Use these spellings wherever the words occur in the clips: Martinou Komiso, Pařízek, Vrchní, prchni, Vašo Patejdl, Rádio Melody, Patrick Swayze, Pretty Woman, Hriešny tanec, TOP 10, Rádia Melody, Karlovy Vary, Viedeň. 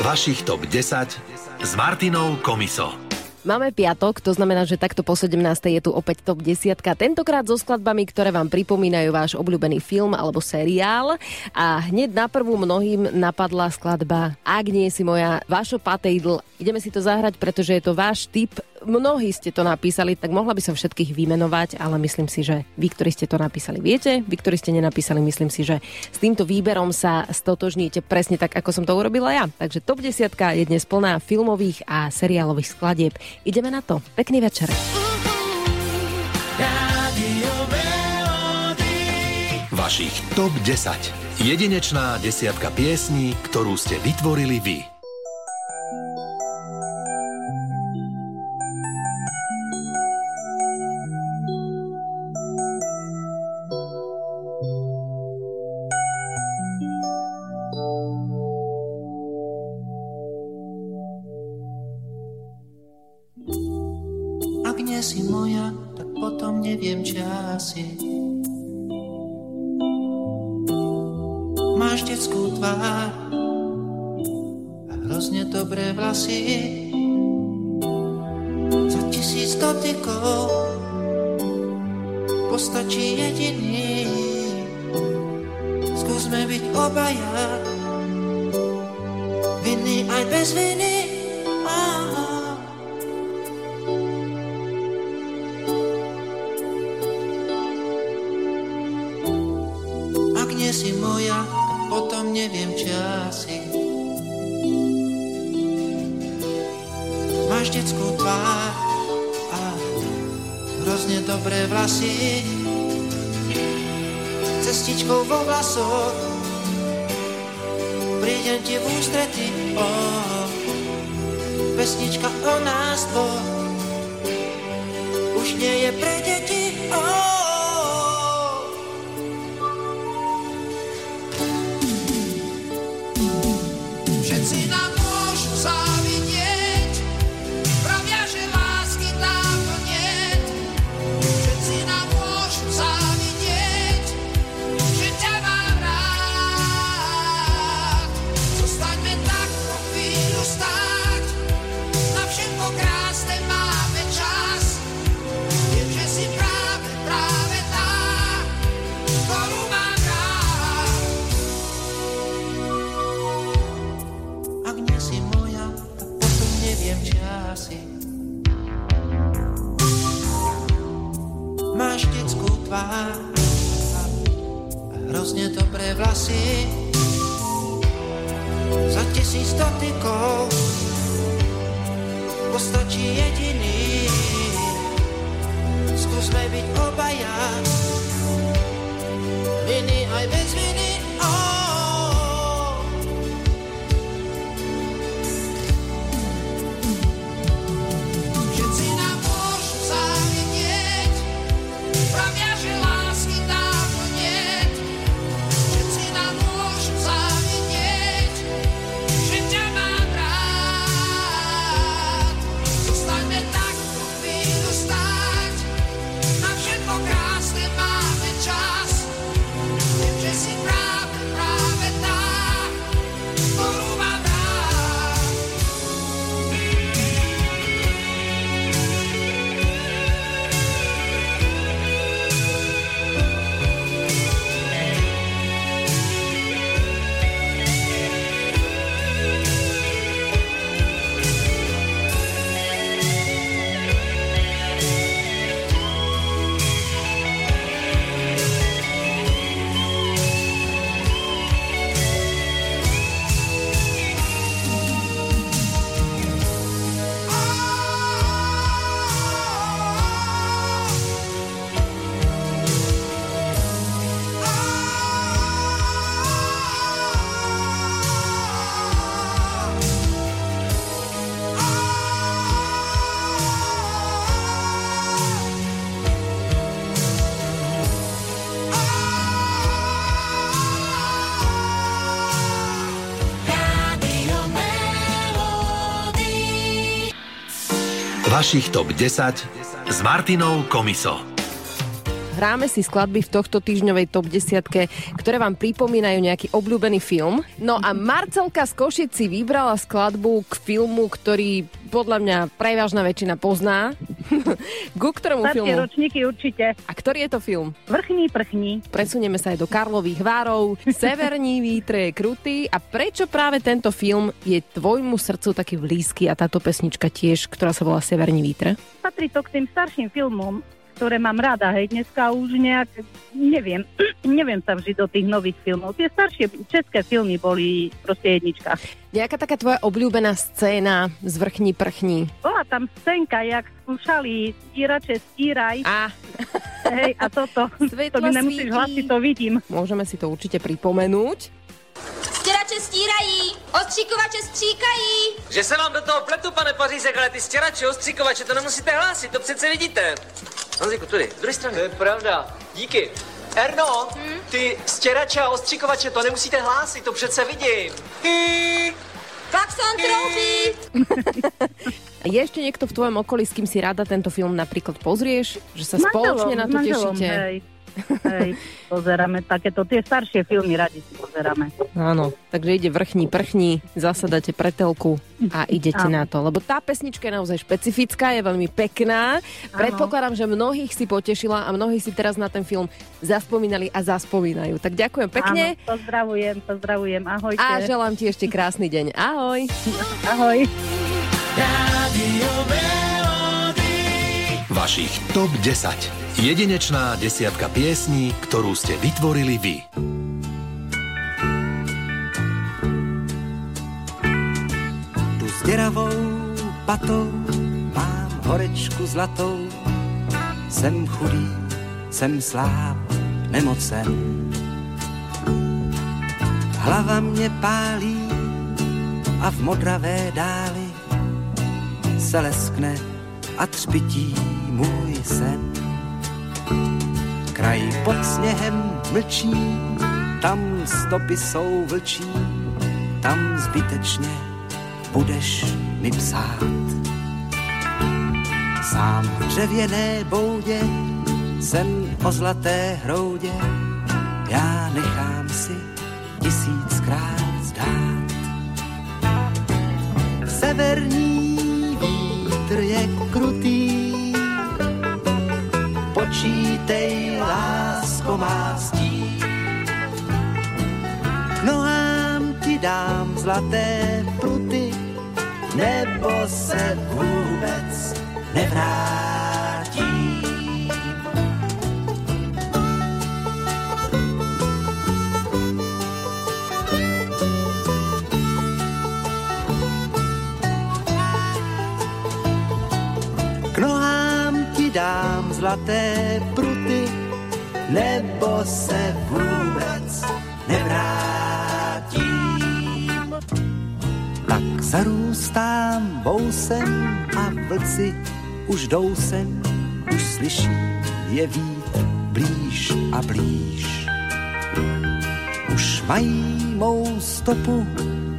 Vašich top 10 s Martinou Komiso. Máme piatok, to znamená, že takto po 17. je tu opäť top 10. Tentokrát so skladbami, ktoré vám pripomínajú váš obľúbený film alebo seriál. A hneď na prvú mnohým napadla skladba Ak nie si moja, Vašo Patejdl. Ideme si to zahrať, pretože je to váš tip. Mnohí ste to napísali, tak mohla by som všetkých vymenovať, ale myslím si, že vy, ktorí ste to napísali, viete. Vy, ktorí ste nenapísali, myslím si, že s týmto výberom sa stotožníte presne tak, ako som to urobila ja. Takže top 10 je dnes plná filmových a seriálových skladieb. Ideme na to. Pekný večer. Rádio Melody. Vašich TOP 10. Jedinečná desiatka piesní, ktorú ste vytvorili vy. Si moja, tak potom neviem, čo asi. Máš detskú tvár a hrozne dobré vlasy. Za 1000 dotykov postačí jediný. Skúsme byť obaja vinný aj bez viny. Si moja, potom neviem časy. Máš detskú tvár a hrozne dobré vlasy. Cestičkou vo vlasoch prídem ti v ústrety. Oh, pesnička o nás dvoch už nie je pre deti. Oh, hrozne dobré vlasy. Za 1000 dotykov postačí jediný. Skúsme byť obaja viny aj bez viny. Oh. Všetci nám môžu závidieť, pravia, že lásky dá. Vašich top 10 s Martinou Komiso. Hráme si skladby v tohto týždňovej top 10, ktoré vám pripomínajú nejaký obľúbený film. No a Marcelka z Košic si vybrala skladbu k filmu, ktorý podľa mňa prevažná väčšina pozná. Ku ktorému filmu? Staršie ročníky určite. A ktorý je to film? Vrchní, prchni. Presunieme sa aj do Karlových Várov. Severní vítr je krutý. A prečo práve tento film je tvojmu srdcu taký blízky a táto pesnička tiež, ktorá sa volá Severní vítr? Patrí to k tým starším filmom, ktoré mám rada, hej, dneska už nejak, neviem sa vžiť do tých nových filmov. Tie staršie české filmy boli proste jednička. Nejaká taká tvoja obľúbená scéna z Vrchní, prchni? Bola tam scénka, jak skúšali stírače stíraj. Hej, a toto, to mi nemusíš hlasiť, to vidím. Môžeme si to určite pripomenúť. Stěrače stírají, ostříkovače stříkají. Že se vám do toho pletu, pane Pařízek, ale ty stěrače, ostříkovače, to nemusíte hlásit, to přece vidíte. Hanziku, tudy, z druhé strany. To je pravda, díky. Erno, ty stěrače a ostříkovače, to nemusíte hlásit, to přece vidím. Klaxon troubí. Je ešte niekto v tvojom okolí, s kým si rada tento film napríklad pozrieš? Že sa spoločne na to tešíte? Hej. Hej, pozeráme takéto, tie staršie filmy radi si pozeráme. Áno, takže ide Vrchní, prchni, zasadáte pretelku a idete na to. Lebo tá pesnička je naozaj špecifická, je veľmi pekná. Áno. Predpokladám, že mnohých si potešila a mnohí si teraz na ten film zaspomínali a zaspomínajú. Tak ďakujem pekne. Áno, pozdravujem, ahojte. A želám ti ešte krásny deň. Ahoj. Ahoj. Vašich TOP 10. Jedinečná desiatka piesní, ktorú ste vytvorili vy. Tu s deravou patou mám horečku zlatou. Jsem chudý, jsem sláb, nemocen. Hlava mě pálí a v modravé dáli se leskne a třpytí můj sen. Kraj pod sněhem mlčí, tam stopy jsou vlčí, tam zbytečně budeš mi psát. Sám v dřevěné boudě, jsem o zlaté hroudě, já nechám si 1000krát zdát. Severní vítr je krutý, počítej, lásko má stí. K nohám ti dám zlaté pruty, nebo se vůbec nevrátí. K nohám ti dám zlaté pruty, nebo se vůbec nevrátím. Tak zarůstám bousem a vlci už jdou sem, už slyším je vítr blíž a blíž. Už mají mou stopu,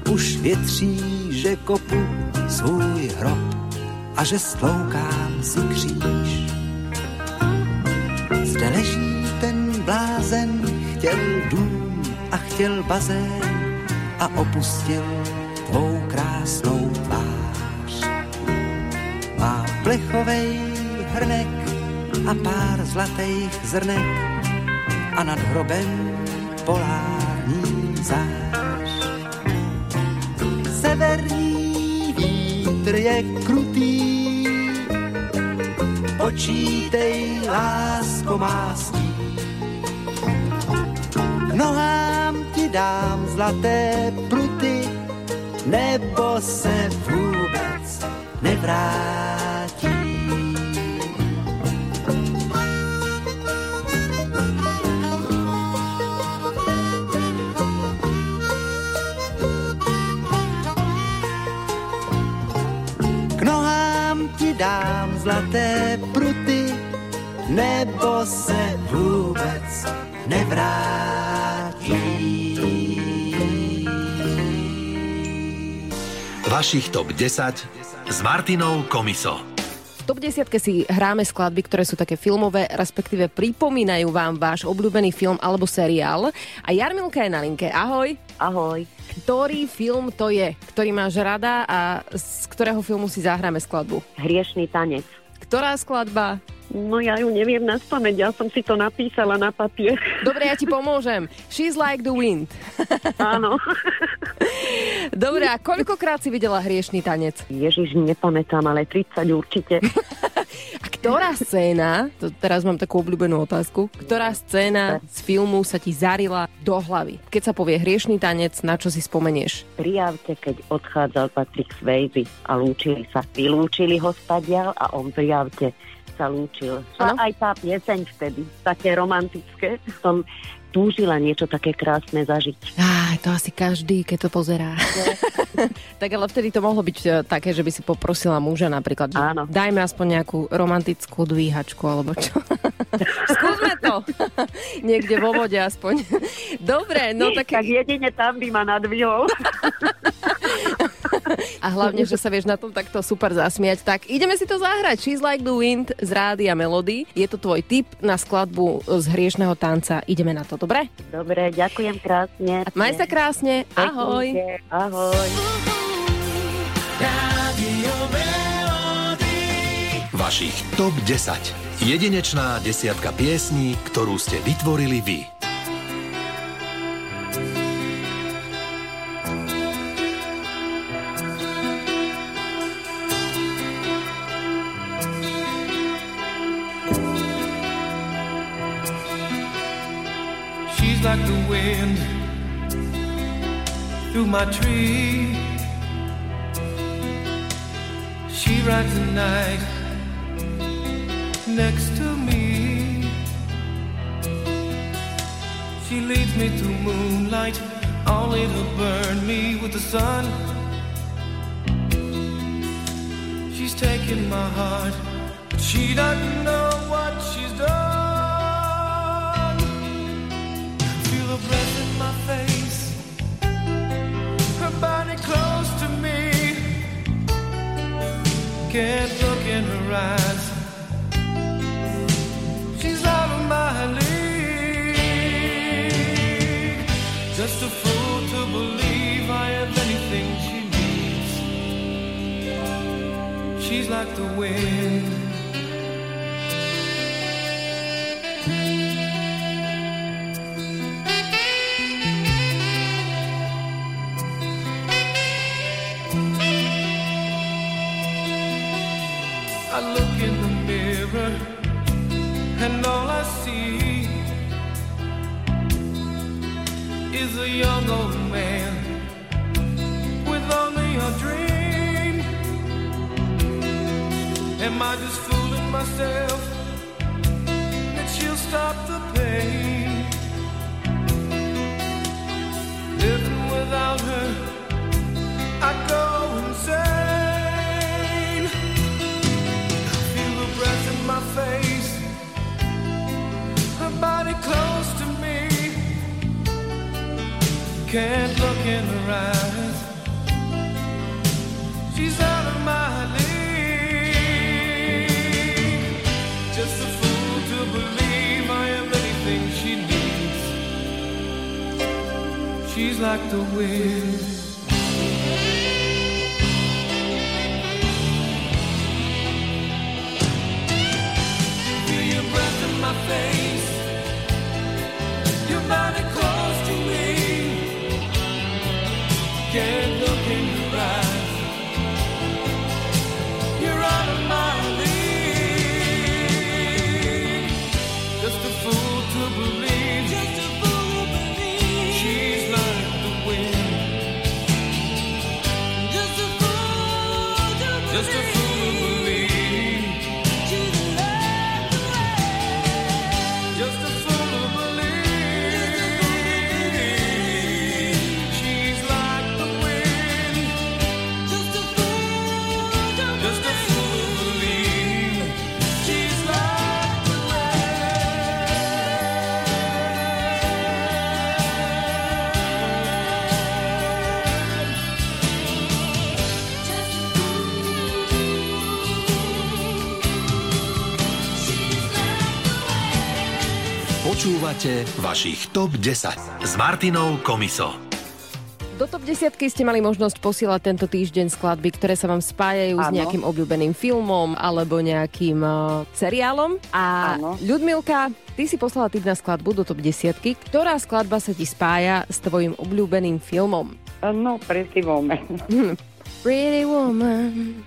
už větří, že kopu svůj hrob a že stloukám si kříž. Zde leží ten blázen, chtěl dům a chtěl bazén a opustil tvou krásnou tvář. Má plechovej hrnek a pár zlatých zrnek a nad hrobem polární zář. Severní vítr je krutý, počítej, lásko má stí. K nohám ti dám zlaté pruty, nebo se vůbec nevrátí. Dám zlaté pruty, nebo se vůbec nevrátí. Vašich top 10 s Martinou Komiso. Top 10 si hráme skladby, ktoré sú také filmové, respektíve pripomínajú vám váš obľúbený film alebo seriál. A Jarmilka je na linke. Ahoj. Ahoj. Ktorý film to je, ktorý máš rada a z ktorého filmu si zahráme skladbu? Hriešny tanec. Ktorá skladba? No ja ju neviem naspamäť, ja som si to napísala na papier. Dobre, ja ti pomôžem. She's like the wind. Áno. Dobre, a koľkokrát si videla Hriešny tanec? Ježiš, nepamätám, ale 30 určite. A ktorá scéna, to teraz mám takú obľúbenú otázku, ktorá scéna z filmu sa ti zarila do hlavy? Keď sa povie Hriešny tanec, na čo si spomenieš? Pri aute, keď odchádzal Patrick Swayze a lúčili sa. Vylúčili ho spadial a on pri aute sa lúčil. A aj tá pieseň vtedy, také romantické. Som túžila niečo také krásne zažiť. Á, to asi každý, keď to pozerá. Tak ale vtedy to mohlo byť také, že by si poprosila muža napríklad. Áno. Dajme aspoň nejakú romantickú dvíhačku, alebo čo. Skúsme to. Niekde vo vode aspoň. Dobre, no tak... Tak jedine tam by ma nadvihol. A hlavne, že sa vieš na tom takto super zasmiať. Tak ideme si to zahrať. She's like the wind z Rádia Melody. Je to tvoj tip na skladbu z Hriešneho tanca. Ideme na to, dobre? Dobre, ďakujem krásne. Maj sa krásne. Ahoj. Ahoj. Rádio Melody. Vašich TOP 10. Jedinečná desiatka piesní, ktorú ste vytvorili vy. She's like the wind through my tree. She rides the night next to me. She leads me to moonlight, only to burn me with the sun. She's taken my heart, but she doesn't know what she's done. Her breath in my face, her body close to me. Can't look in her eyes, she's out of my league. Just a fool to believe I am anything she needs. She's like the wind. I look in the mirror and all I see is a young old man with only a dream. Am I just fooling myself that she'll stop the pain? Living without her, I go insane. My face, her body close to me. Can't look in her eyes, she's out of my league. Just a fool to believe I am anything she needs. She's like the wind. My face, your body close to me. Can't look in your eyes, you're out of my league. Just a fool to believe, she's like the wind. Počúvate vašich TOP 10 s Martinou Komiso. Do TOP 10 ste mali možnosť posielať tento týždeň skladby, ktoré sa vám spájajú s nejakým obľúbeným filmom alebo nejakým seriálom. A Ľudmilka, ty si poslala tip na skladbu do TOP 10, ktorá skladba sa ti spája s tvojim obľúbeným filmom? No, Pretty Woman. Pretty Woman.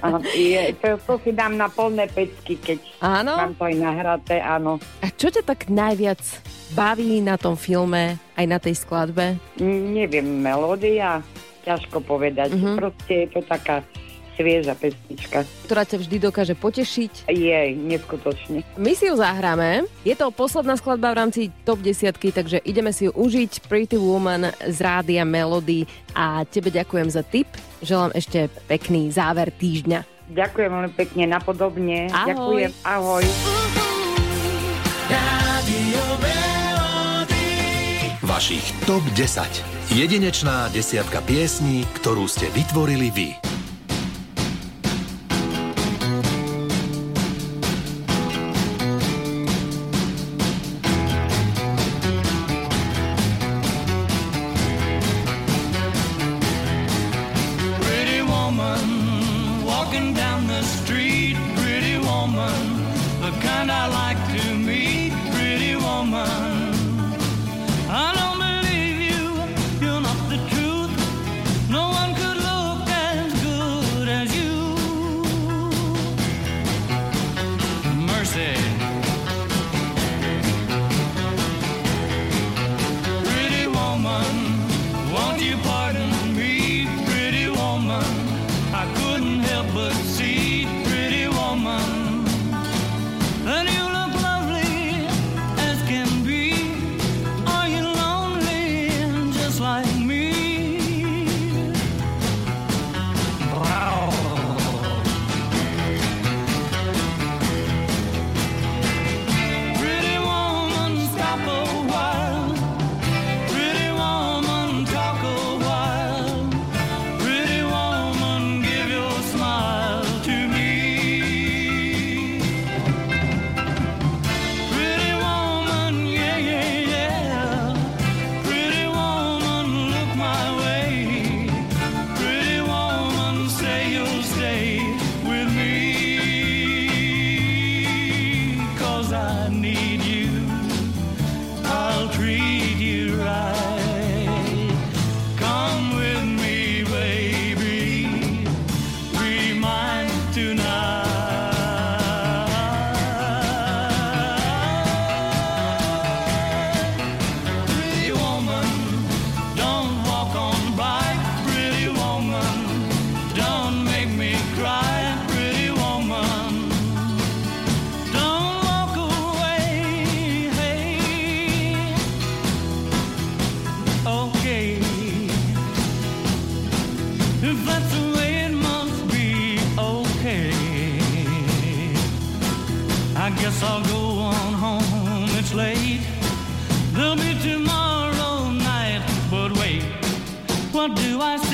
Áno, to si dám na plné pecky, keď mám to aj nahraté, áno. A čo ťa tak najviac baví na tom filme, aj na tej skladbe? Neviem, melódia, ťažko povedať. Proste je to taká svieža pesnička, ktorá ťa vždy dokáže potešiť. Je, neskutočne. My si ju zahráme. Je to posledná skladba v rámci TOP 10, takže ideme si ju užiť. Pretty Woman z Rádia Melody. A tebe ďakujem za tip. Želám ešte pekný záver týždňa. Ďakujem veľmi pekne, napodobne. Ahoj. Ďakujem, ahoj. Vašich TOP 10. Jedinečná desiatka piesní, ktorú ste vytvorili vy. Pretty woman, walking down the street. Pretty woman, the kind I like to meet. Pretty woman, I don't believe you, you're not the truth. No one could look as good as you. Mercy. Pretty woman, won't you pardon me? Pretty woman, I couldn't help but see. Pretty woman, and you look lovely as can be. Are you lonely just like me? Wow. Pretty woman, stop a while. Pretty woman, talk a while. Pretty woman, give your smile to me. Pretty woman, yeah, yeah, yeah. Pretty woman, look my way. Pretty woman, say you'll stay with me. 'Cause I need you, I'll treat you right. Come with me, baby, be mine tonight. Pretty woman, don't walk on by. Pretty woman, don't make me cry. Pretty woman, don't walk away. Hey, okay, if that's the way it must be, okay. I guess I'll go on home, it's late. There'll be tomorrow night, but wait, what do I say?